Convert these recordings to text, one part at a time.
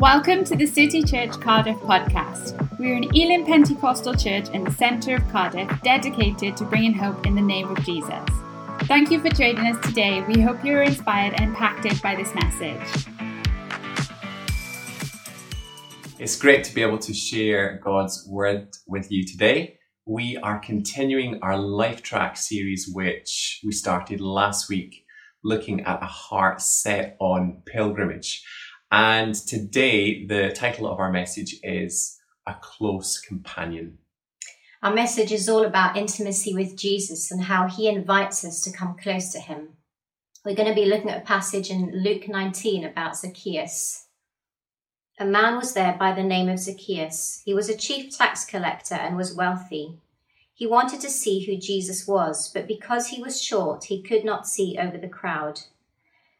Welcome to the City Church Cardiff podcast. We're an Elim Pentecostal church in the centre of Cardiff, dedicated to bringing hope in the name of Jesus. Thank you for joining us today. We hope you're inspired and impacted by this message. It's great to be able to share God's word with you today. We are continuing our Life Track series, which we started last week, looking at a heart set on pilgrimage. And today, the title of our message is A Close Companion. Our message is all about intimacy with Jesus and how he invites us to come close to him. We're going to be looking at a passage in Luke 19 about Zacchaeus. A man was there by the name of Zacchaeus. He was a chief tax collector and was wealthy. He wanted to see who Jesus was, but because he was short, he could not see over the crowd.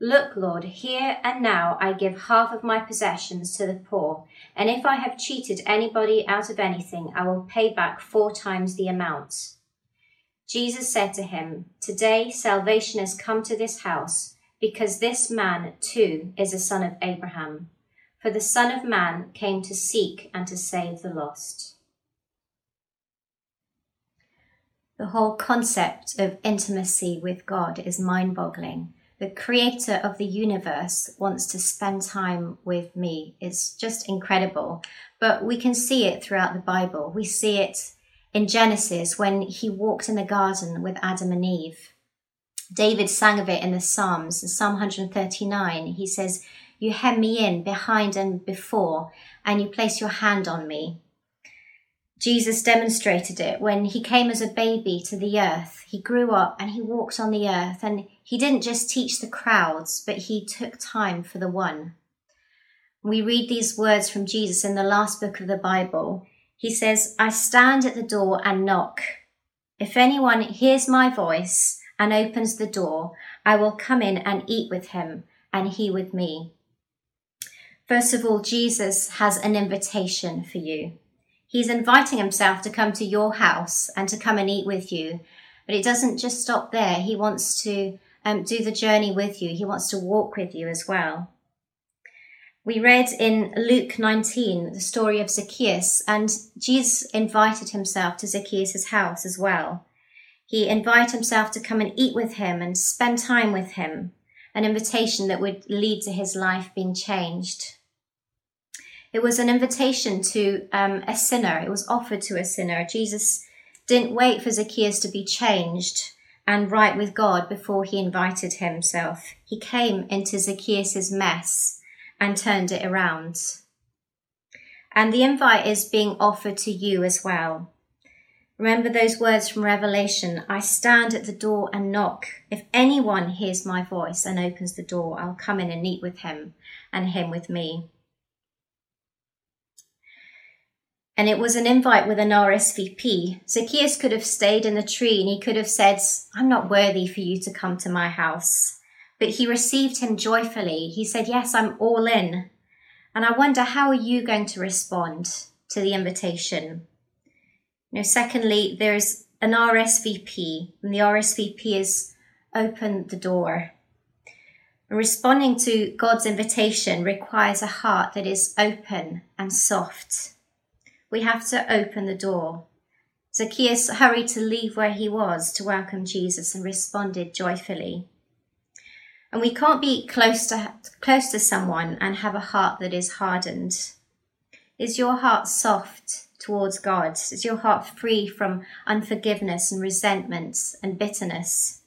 "Look, Lord, here and now I give half of my possessions to the poor, and if I have cheated anybody out of anything, I will pay back 4 times the amount." Jesus said to him, "Today salvation has come to this house, because this man too is a son of Abraham. For the Son of Man came to seek and to save the lost." The whole concept of intimacy with God is mind-boggling. The creator of the universe wants to spend time with me. It's just incredible. But we can see it throughout the Bible. We see it in Genesis when he walked in the garden with Adam and Eve. David sang of it in the Psalms. In Psalm 139, he says, "You hem me in behind and before, and you place your hand on me." Jesus demonstrated it when he came as a baby to the earth. He grew up and he walked on the earth, and he didn't just teach the crowds, but he took time for the one. We read these words from Jesus in the last book of the Bible. He says, "I stand at the door and knock. If anyone hears my voice and opens the door, I will come in and eat with him and he with me." First of all, Jesus has an invitation for you. He's inviting himself to come to your house and to come and eat with you. But it doesn't just stop there. He wants to do the journey with you. He wants to walk with you as well. We read in Luke 19, the story of Zacchaeus, and Jesus invited himself to Zacchaeus' house as well. He invited himself to come and eat with him and spend time with him, an invitation that would lead to his life being changed. It was an invitation to a sinner. It was offered to a sinner. Jesus didn't wait for Zacchaeus to be changed and right with God before he invited himself. He came into Zacchaeus' mess and turned it around. And the invite is being offered to you as well. Remember those words from Revelation, "I stand at the door and knock. If anyone hears my voice and opens the door, I'll come in and eat with him and him with me." And it was an invite with an RSVP. Zacchaeus could have stayed in the tree and he could have said, "I'm not worthy for you to come to my house." But he received him joyfully. He said, "Yes, I'm all in." And I wonder, how are you going to respond to the invitation? You know, secondly, there's an RSVP, and the RSVP is "open the door." Responding to God's invitation requires a heart that is open and soft. We have to open the door. Zacchaeus hurried to leave where he was to welcome Jesus and responded joyfully. And we can't be close to someone and have a heart that is hardened. Is your heart soft towards God? Is your heart free from unforgiveness and resentments and bitterness?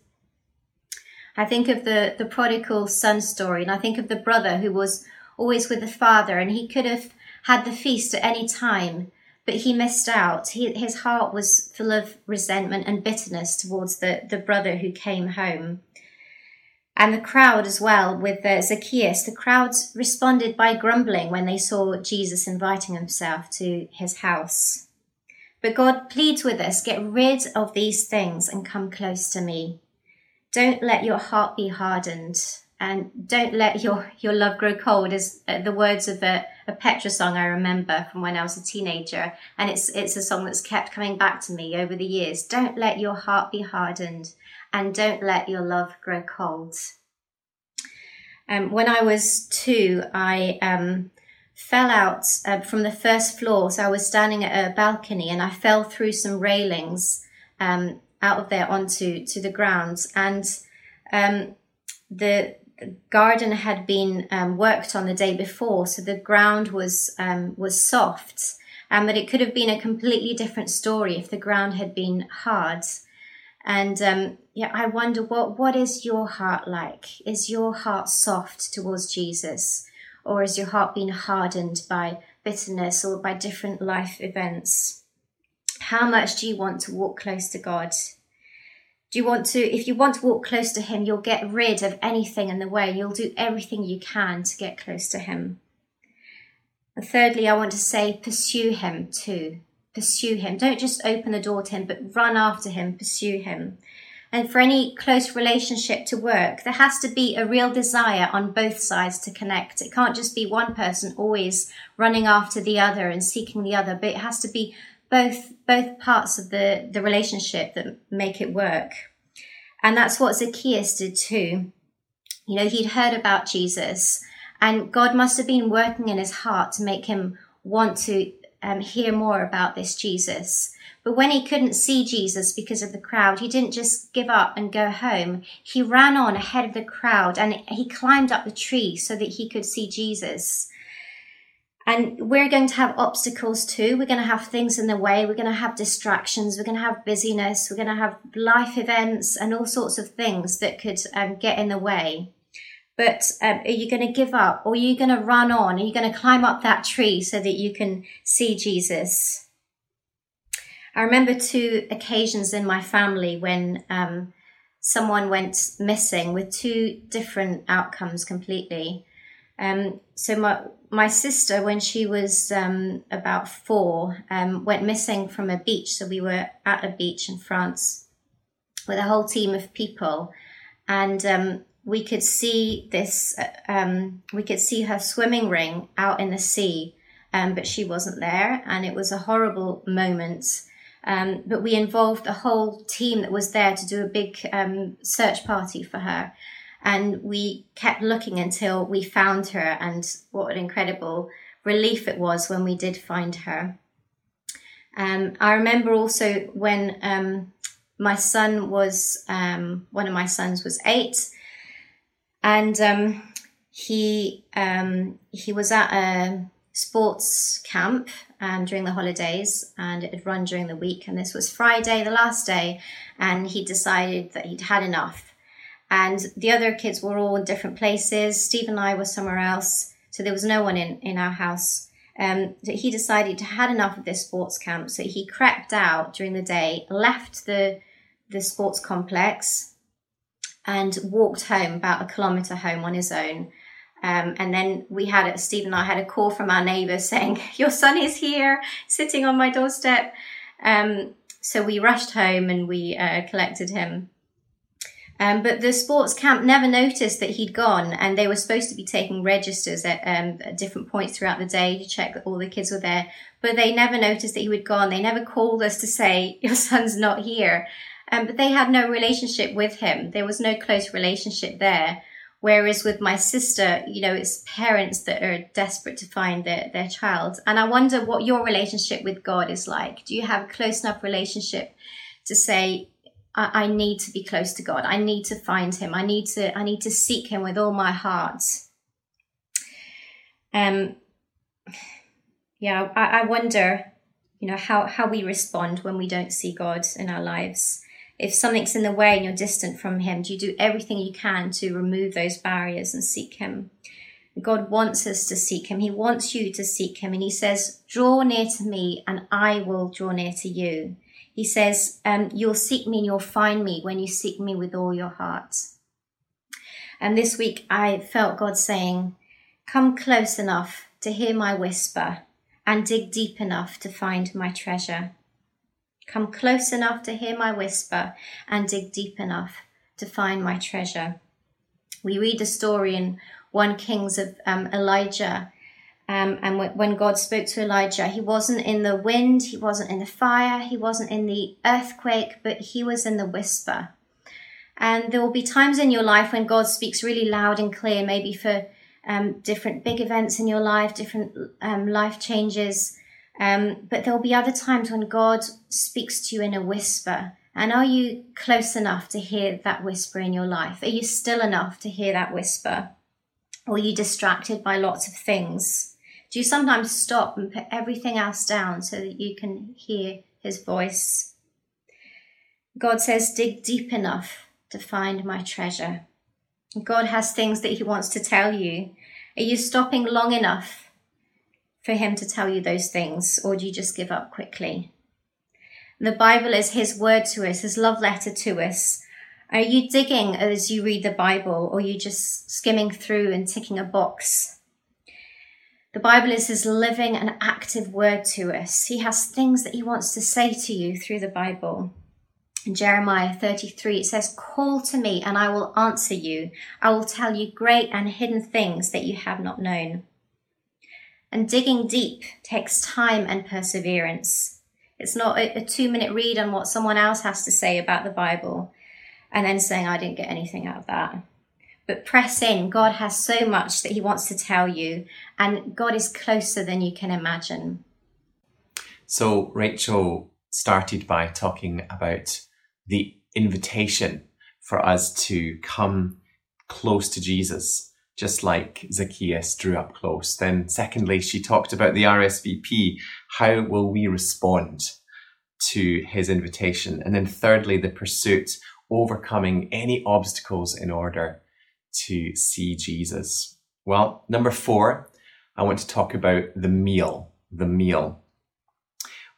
I think of the prodigal son story, and I think of the brother who was always with the father, and he could have had the feast at any time, but he missed out. His heart was full of resentment and bitterness towards the brother who came home. and the crowd as well with Zacchaeus. The crowds responded by grumbling when they saw Jesus inviting himself to his house. But God pleads with us, get rid of these things and come close to me. Don't let your heart be hardened, and don't let your love grow cold, is the words of a Petra song I remember from when I was a teenager. And it's a song that's kept coming back to me over the years. Don't let your heart be hardened, and don't let your love grow cold. When I was 2, I fell out from the first floor. So I was standing at a balcony and I fell through some railings out of there onto the ground. And the garden had been worked on the day before, so the ground was soft. But it could have been a completely different story if the ground had been hard. And I wonder what is your heart like? Is your heart soft towards Jesus? Or is your heart being hardened by bitterness or by different life events? How much do you want to walk close to God? If you want to walk close to him, you'll get rid of anything in the way. You'll do everything you can to get close to him. And thirdly, I want to say, pursue him too. Pursue him. Don't just open the door to him, but run after him, pursue him. And for any close relationship to work, there has to be a real desire on both sides to connect. It can't just be one person always running after the other and seeking the other, but it has to be both parts of the relationship that make it work. And that's what Zacchaeus did too. You know, he'd heard about Jesus, and God must have been working in his heart to make him want to hear more about this Jesus. But when he couldn't see Jesus because of the crowd, he didn't just give up and go home. He ran on ahead of the crowd and he climbed up the tree so that he could see Jesus. And we're going to have obstacles too. We're going to have things in the way. We're going to have distractions. We're going to have busyness. We're going to have life events and all sorts of things that could get in the way. But are you going to give up, or are you going to run on? Are you going to climb up that tree so that you can see Jesus? I remember 2 occasions in my family when someone went missing with 2 different outcomes completely. So my sister, when she was about 4, went missing from a beach. So we were at a beach in France with a whole team of people, and we could see this. We could see her swimming ring out in the sea, but she wasn't there, and it was a horrible moment. But we involved the whole team that was there to do a big search party for her. And we kept looking until we found her, and what an incredible relief it was when we did find her. I remember also when one of my sons was 8, and he was at a sports camp during the holidays, and it had run during the week, and this was Friday, the last day, and he decided that he'd had enough. And the other kids were all in different places. Steve and I were somewhere else, so there was no one in our house. He decided to had enough of this sports camp, so he crept out during the day, left the sports complex, and walked home about a kilometre home on his own. And then Steve and I had a call from our neighbour saying, "Your son is here, sitting on my doorstep." So we rushed home and we collected him. But the sports camp never noticed that he'd gone, and they were supposed to be taking registers at different points throughout the day to check that all the kids were there. But they never noticed that he had gone. They never called us to say, "Your son's not here." But they had no relationship with him. There was no close relationship there. Whereas with my sister, you know, it's parents that are desperate to find their child. And I wonder what your relationship with God is like. Do you have a close enough relationship to say, I need to be close to God. I need to find him. I need to seek him with all my heart. I wonder, you know, how we respond when we don't see God in our lives. If something's in the way and you're distant from him, do you do everything you can to remove those barriers and seek him? God wants us to seek him. He wants you to seek him. And he says, "Draw near to me and I will draw near to you." He says, "You'll seek me and you'll find me when you seek me with all your heart." And this week I felt God saying, come close enough to hear my whisper and dig deep enough to find my treasure. Come close enough to hear my whisper and dig deep enough to find my treasure. We read the story in 1 Kings of Elijah. And when God spoke to Elijah, he wasn't in the wind, he wasn't in the fire, he wasn't in the earthquake, but he was in the whisper. And there will be times in your life when God speaks really loud and clear, maybe for different big events in your life, different life changes. But there will be other times when God speaks to you in a whisper. And are you close enough to hear that whisper in your life? Are you still enough to hear that whisper? Or are you distracted by lots of things? Do you sometimes stop and put everything else down so that you can hear his voice? God says, dig deep enough to find my treasure. God has things that he wants to tell you. Are you stopping long enough for him to tell you those things, or do you just give up quickly? The Bible is his word to us, his love letter to us. Are you digging as you read the Bible, or are you just skimming through and ticking a box? The Bible is his living and active word to us. He has things that he wants to say to you through the Bible. In Jeremiah 33, it says, call to me and I will answer you. I will tell you great and hidden things that you have not known. And digging deep takes time and perseverance. It's not a 2-minute read on what someone else has to say about the Bible and then saying, I didn't get anything out of that. But press in. God has so much that he wants to tell you, and God is closer than you can imagine. So Rachel started by talking about the invitation for us to come close to Jesus, just like Zacchaeus drew up close. Then secondly, she talked about the RSVP. How will we respond to his invitation? And then thirdly, the pursuit, overcoming any obstacles in order to see Jesus. Well, number 4, I want to talk about the meal. The meal.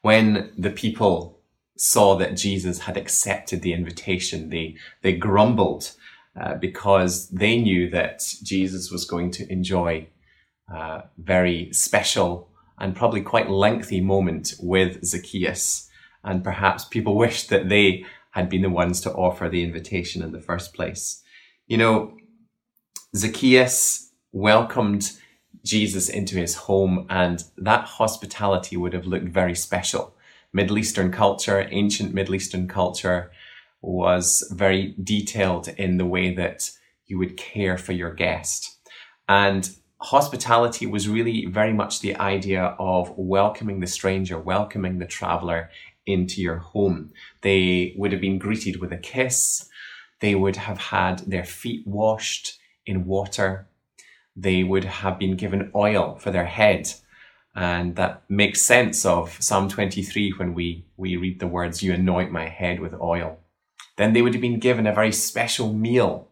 When the people saw that Jesus had accepted the invitation, they grumbled because they knew that Jesus was going to enjoy a very special and probably quite lengthy moment with Zacchaeus. And perhaps people wished that they had been the ones to offer the invitation in the first place. You know, Zacchaeus welcomed Jesus into his home, and that hospitality would have looked very special. Middle Eastern culture, ancient Middle Eastern culture, was very detailed in the way that you would care for your guest. And hospitality was really very much the idea of welcoming the stranger, welcoming the traveler into your home. They would have been greeted with a kiss. They would have had their feet washed in water. They would have been given oil for their head. And that makes sense of Psalm 23 when we read the words, you anoint my head with oil. Then they would have been given a very special meal.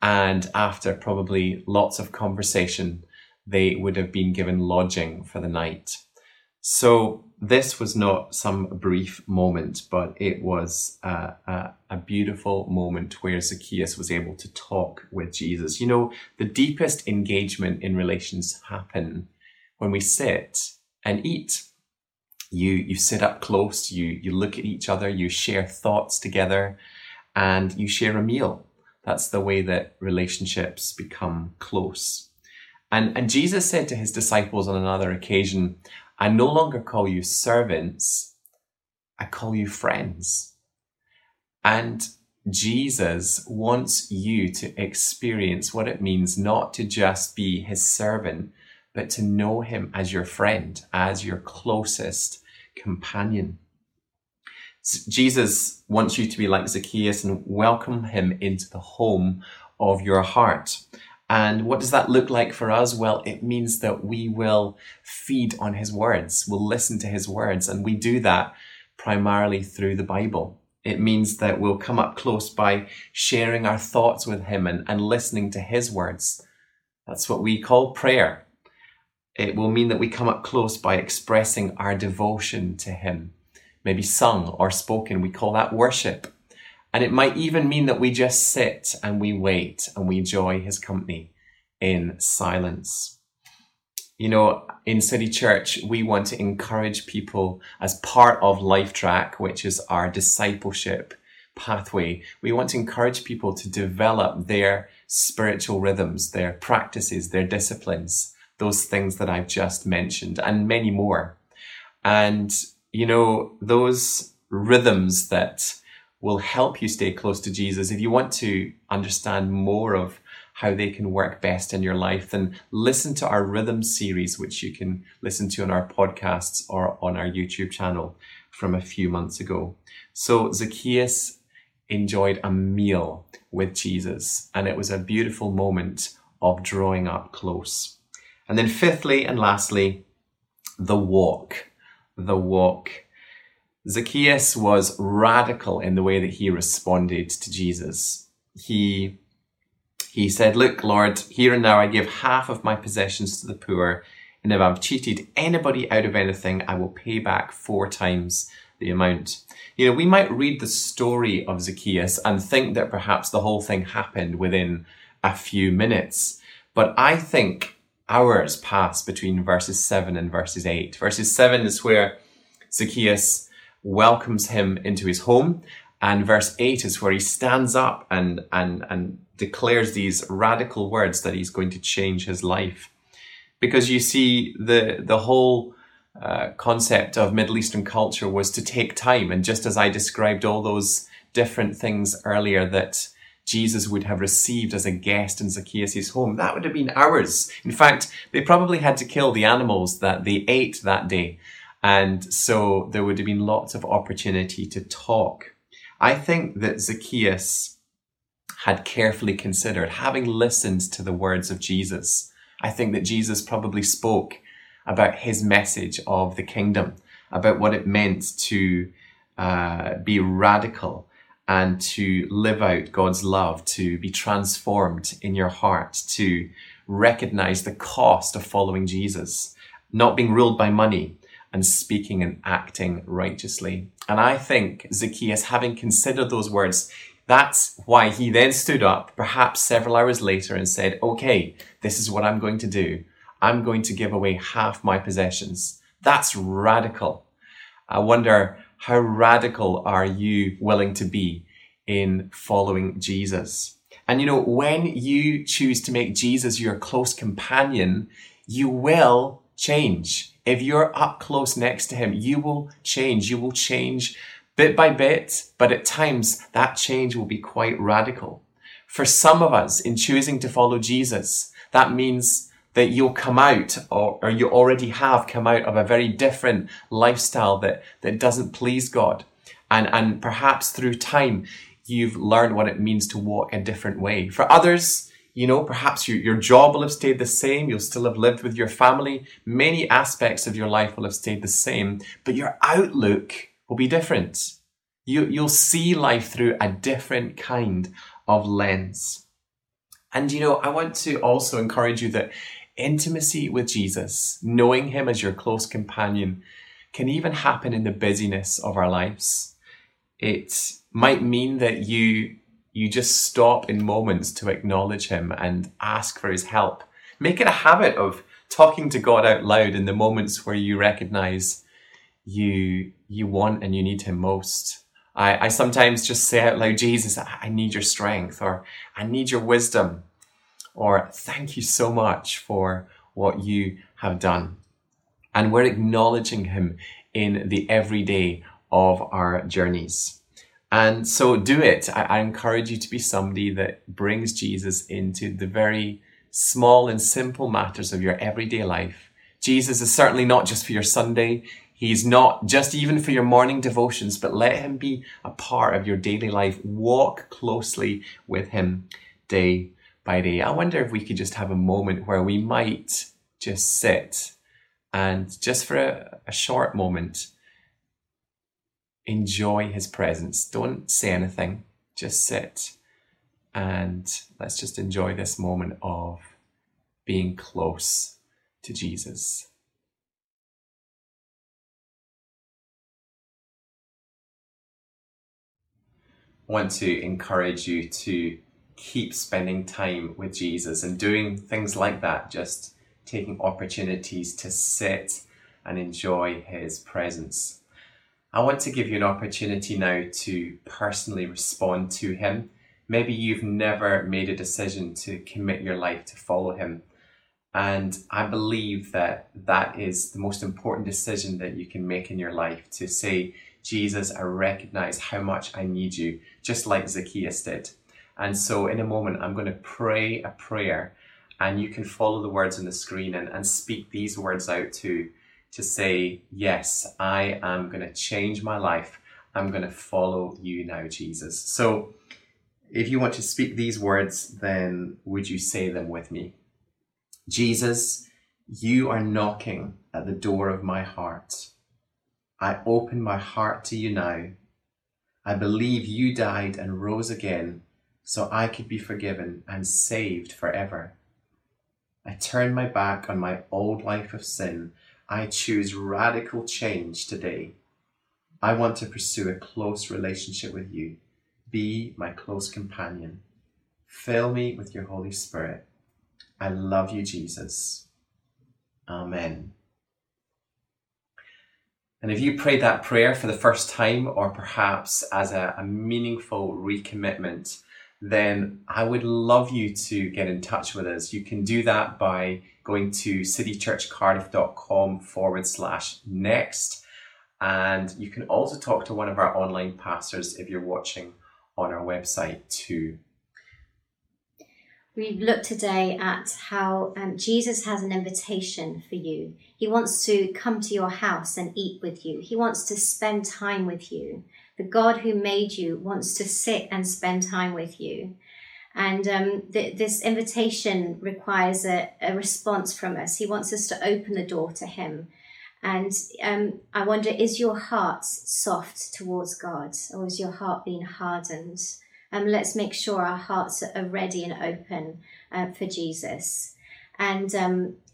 And after probably lots of conversation, they would have been given lodging for the night. So this was not some brief moment, but it was a beautiful moment where Zacchaeus was able to talk with Jesus. You know, the deepest engagement in relations happen when we sit and eat. You sit up close, you look at each other, you share thoughts together, and you share a meal. That's the way that relationships become close. And Jesus said to his disciples on another occasion, I no longer call you servants, I call you friends. And Jesus wants you to experience what it means not to just be his servant, but to know him as your friend, as your closest companion. Jesus wants you to be like Zacchaeus and welcome him into the home of your heart. And what does that look like for us? Well, it means that we will feed on his words, we'll listen to his words, and we do that primarily through the Bible. It means that we'll come up close by sharing our thoughts with him and listening to his words. That's what we call prayer. It will mean that we come up close by expressing our devotion to him, maybe sung or spoken. We call that worship. And it might even mean that we just sit and we wait and we enjoy his company in silence. You know, in City Church, we want to encourage people as part of Life Track, which is our discipleship pathway. We want to encourage people to develop their spiritual rhythms, their practices, their disciplines, those things that I've just mentioned, and many more. And, you know, those rhythms that will help you stay close to Jesus. If you want to understand more of how they can work best in your life, then listen to our rhythm series, which you can listen to on our podcasts or on our YouTube channel from a few months ago. So Zacchaeus enjoyed a meal with Jesus, and it was a beautiful moment of drawing up close. And then fifthly and lastly, the walk. The walk. Zacchaeus was radical in the way that he responded to Jesus. He said, "Look, Lord, here and now I give half of my possessions to the poor, and if I've cheated anybody out of anything, I will pay back 4 times the amount." You know, we might read the story of Zacchaeus and think that perhaps the whole thing happened within a few minutes, but I think hours passed between verses 7 and verses 8. Verses 7 is where Zacchaeus welcomes him into his home, and verse 8 is where he stands up and declares these radical words that he's going to change his life. Because you see, the whole concept of Middle Eastern culture was to take time, and just as I described all those different things earlier that Jesus would have received as a guest in Zacchaeus' home, that would have been hours. In fact, they probably had to kill the animals that they ate that day. And so there would have been lots of opportunity to talk. I think that Zacchaeus had carefully considered, having listened to the words of Jesus. I think that Jesus probably spoke about his message of the kingdom, about what it meant to be radical and to live out God's love, to be transformed in your heart, to recognize the cost of following Jesus, not being ruled by money, and speaking and acting righteously. And I think Zacchaeus, having considered those words, that's why he then stood up, perhaps several hours later, and said, "Okay, this is what I'm going to do. I'm going to give away half my possessions." That's radical. I wonder, how radical are you willing to be in following Jesus? And you know, when you choose to make Jesus your close companion, you will change. If you're up close next to him, you will change. You will change bit by bit, but at times that change will be quite radical. For some of us, in choosing to follow Jesus, that means that you'll come out, or you already have come out of a very different lifestyle that doesn't please God. And perhaps through time, you've learned what it means to walk a different way. For others, you know, perhaps your job will have stayed the same. You'll still have lived with your family. Many aspects of your life will have stayed the same, but your outlook will be different. You'll see life through a different kind of lens. And, you know, I want to also encourage you that intimacy with Jesus, knowing him as your close companion, can even happen in the busyness of our lives. It might mean that you just stop in moments to acknowledge him and ask for his help. Make it a habit of talking to God out loud in the moments where you recognize you want and you need him most. I sometimes just say out loud, "Jesus, I need your strength," or "I need your wisdom," or "Thank you so much for what you have done." And we're acknowledging him in the everyday of our journeys. And so do it. I encourage you to be somebody that brings Jesus into the very small and simple matters of your everyday life. Jesus is certainly not just for your Sunday. He's not just even for your morning devotions, but let him be a part of your daily life. Walk closely with him day by day. I wonder if we could just have a moment where we might just sit and just for a short moment, enjoy his presence. Don't say anything. Just sit and let's just enjoy this moment of being close to Jesus. want to encourage you to keep spending time with Jesus and doing things like that, just taking opportunities to sit and enjoy his presence. I want to give you an opportunity now to personally respond to him. Maybe you've never made a decision to commit your life to follow him. And I believe that is the most important decision that you can make in your life, to say, Jesus, I recognize how much I need you, just like Zacchaeus did. And so in a moment, I'm going to pray a prayer, and you can follow the words on the screen and speak these words out to say, yes, I am going to change my life. I'm going to follow you now, Jesus. So if you want to speak these words, then would you say them with me? Jesus, you are knocking at the door of my heart. I open my heart to you now. I believe you died and rose again so I could be forgiven and saved forever. I turn my back on my old life of sin. I choose radical change today. I want to pursue a close relationship with you. Be my close companion. Fill me with your Holy Spirit. I love you, Jesus. Amen. And if you prayed that prayer for the first time, or perhaps as a meaningful recommitment, then I would love you to get in touch with us. You can do that by going to citychurchcardiff.com/next. And you can also talk to one of our online pastors if you're watching on our website too. We've looked today at how Jesus has an invitation for you. He wants to come to your house and eat with you. He wants to spend time with you. The God who made you wants to sit and spend time with you. And this invitation requires a response from us. He wants us to open the door to him. And I wonder, is your heart soft towards God, or is your heart being hardened? Let's make sure our hearts are ready and open for Jesus. And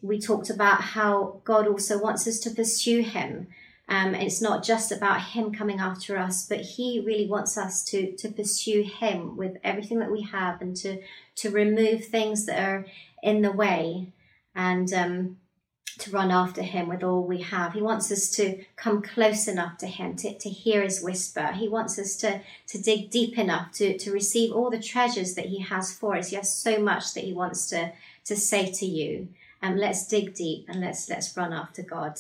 we talked about how God also wants us to pursue him. It's not just about him coming after us, but he really wants us to pursue him with everything that we have, and to remove things that are in the way, and to run after him with all we have. He wants us to come close enough to him to hear his whisper. He wants us to dig deep enough to receive all the treasures that he has for us. He has so much that he wants to say to you. Let's dig deep and let's run after God.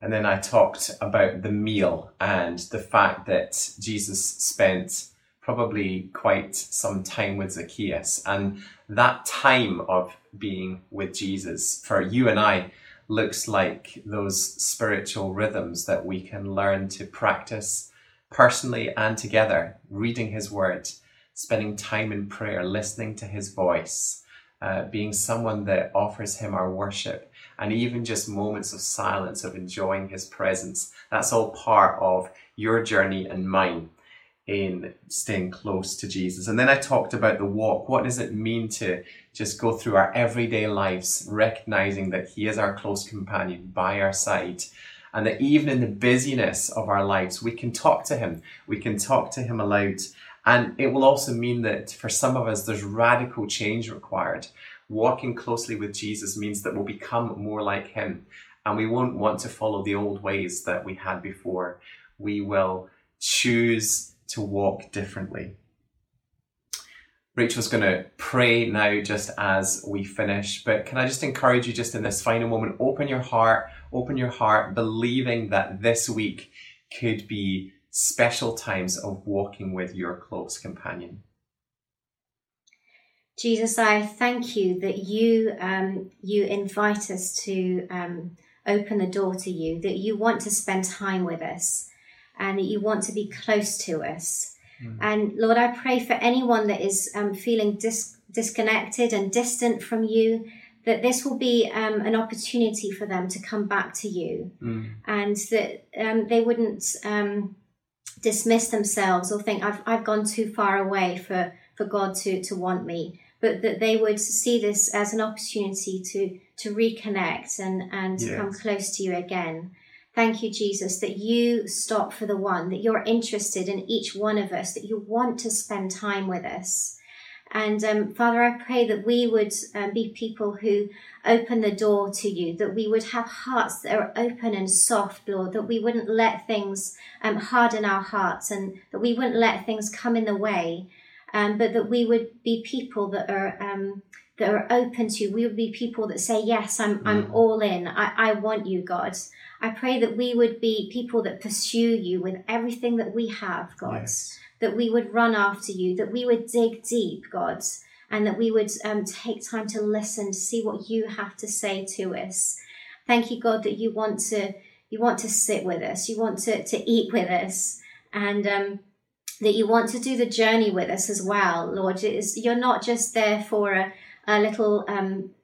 And then I talked about the meal and the fact that Jesus spent probably quite some time with Zacchaeus, and that time of being with Jesus for you and I looks like those spiritual rhythms that we can learn to practice personally and together, reading his word, spending time in prayer, listening to his voice, being someone that offers him our worship, and even just moments of silence, of enjoying his presence. That's all part of your journey and mine in staying close to Jesus. And then I talked about the walk. What does it mean to just go through our everyday lives, recognizing that he is our close companion by our side, and that even in the busyness of our lives, we can talk to him. We can talk to him aloud. And it will also mean that for some of us, there's radical change required. Walking closely with Jesus means that we'll become more like him, and we won't want to follow the old ways that we had before. We will choose to walk differently. Rachel's going to pray now just as we finish, but can I just encourage you just in this final moment, open your heart, believing that this week could be special times of walking with your close companion. Jesus, I thank you that you invite us to open the door to you, that you want to spend time with us, and that you want to be close to us. Mm. And Lord, I pray for anyone that is feeling disconnected and distant from you, that this will be an opportunity for them to come back to you. Mm. And that they wouldn't dismiss themselves or think, I've gone too far away for God to want me, but that they would see this as an opportunity to reconnect and to come close to you again. Thank you, Jesus, that you stop for the one, that you're interested in each one of us, that you want to spend time with us. And Father, I pray that we would be people who open the door to you, that we would have hearts that are open and soft, Lord, that we wouldn't let things harden our hearts and that we wouldn't let things come in the way, but that we would be people that are open to you. We would be people that say, yes, I'm all in. I want you, God. I pray that we would be people that pursue you with everything that we have, God. Yes. That we would run after you, that we would dig deep, God, and that we would take time to listen, to see what you have to say to us. Thank you, God, that you want to sit with us, you want to eat with us, and that you want to do the journey with us as well, Lord. You're not just there for a little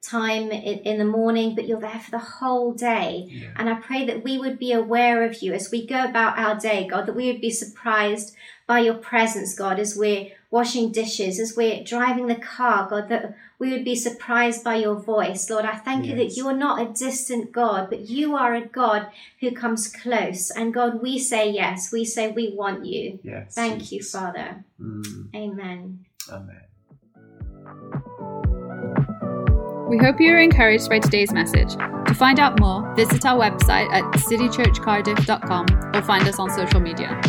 time in the morning, but you're there for the whole day. Yeah. And I pray that we would be aware of you as we go about our day, God, that we would be surprised by your presence, God, as we're washing dishes, as we're driving the car, God, that we would be surprised by your voice. Lord, I thank you that you're not a distant God, but you are a God who comes close. And God, we say yes. We say we want you. Yes, thank Jesus. You, Father. Amen. Amen. We hope you are encouraged by today's message. To find out more, visit our website at citychurchcardiff.com or find us on social media.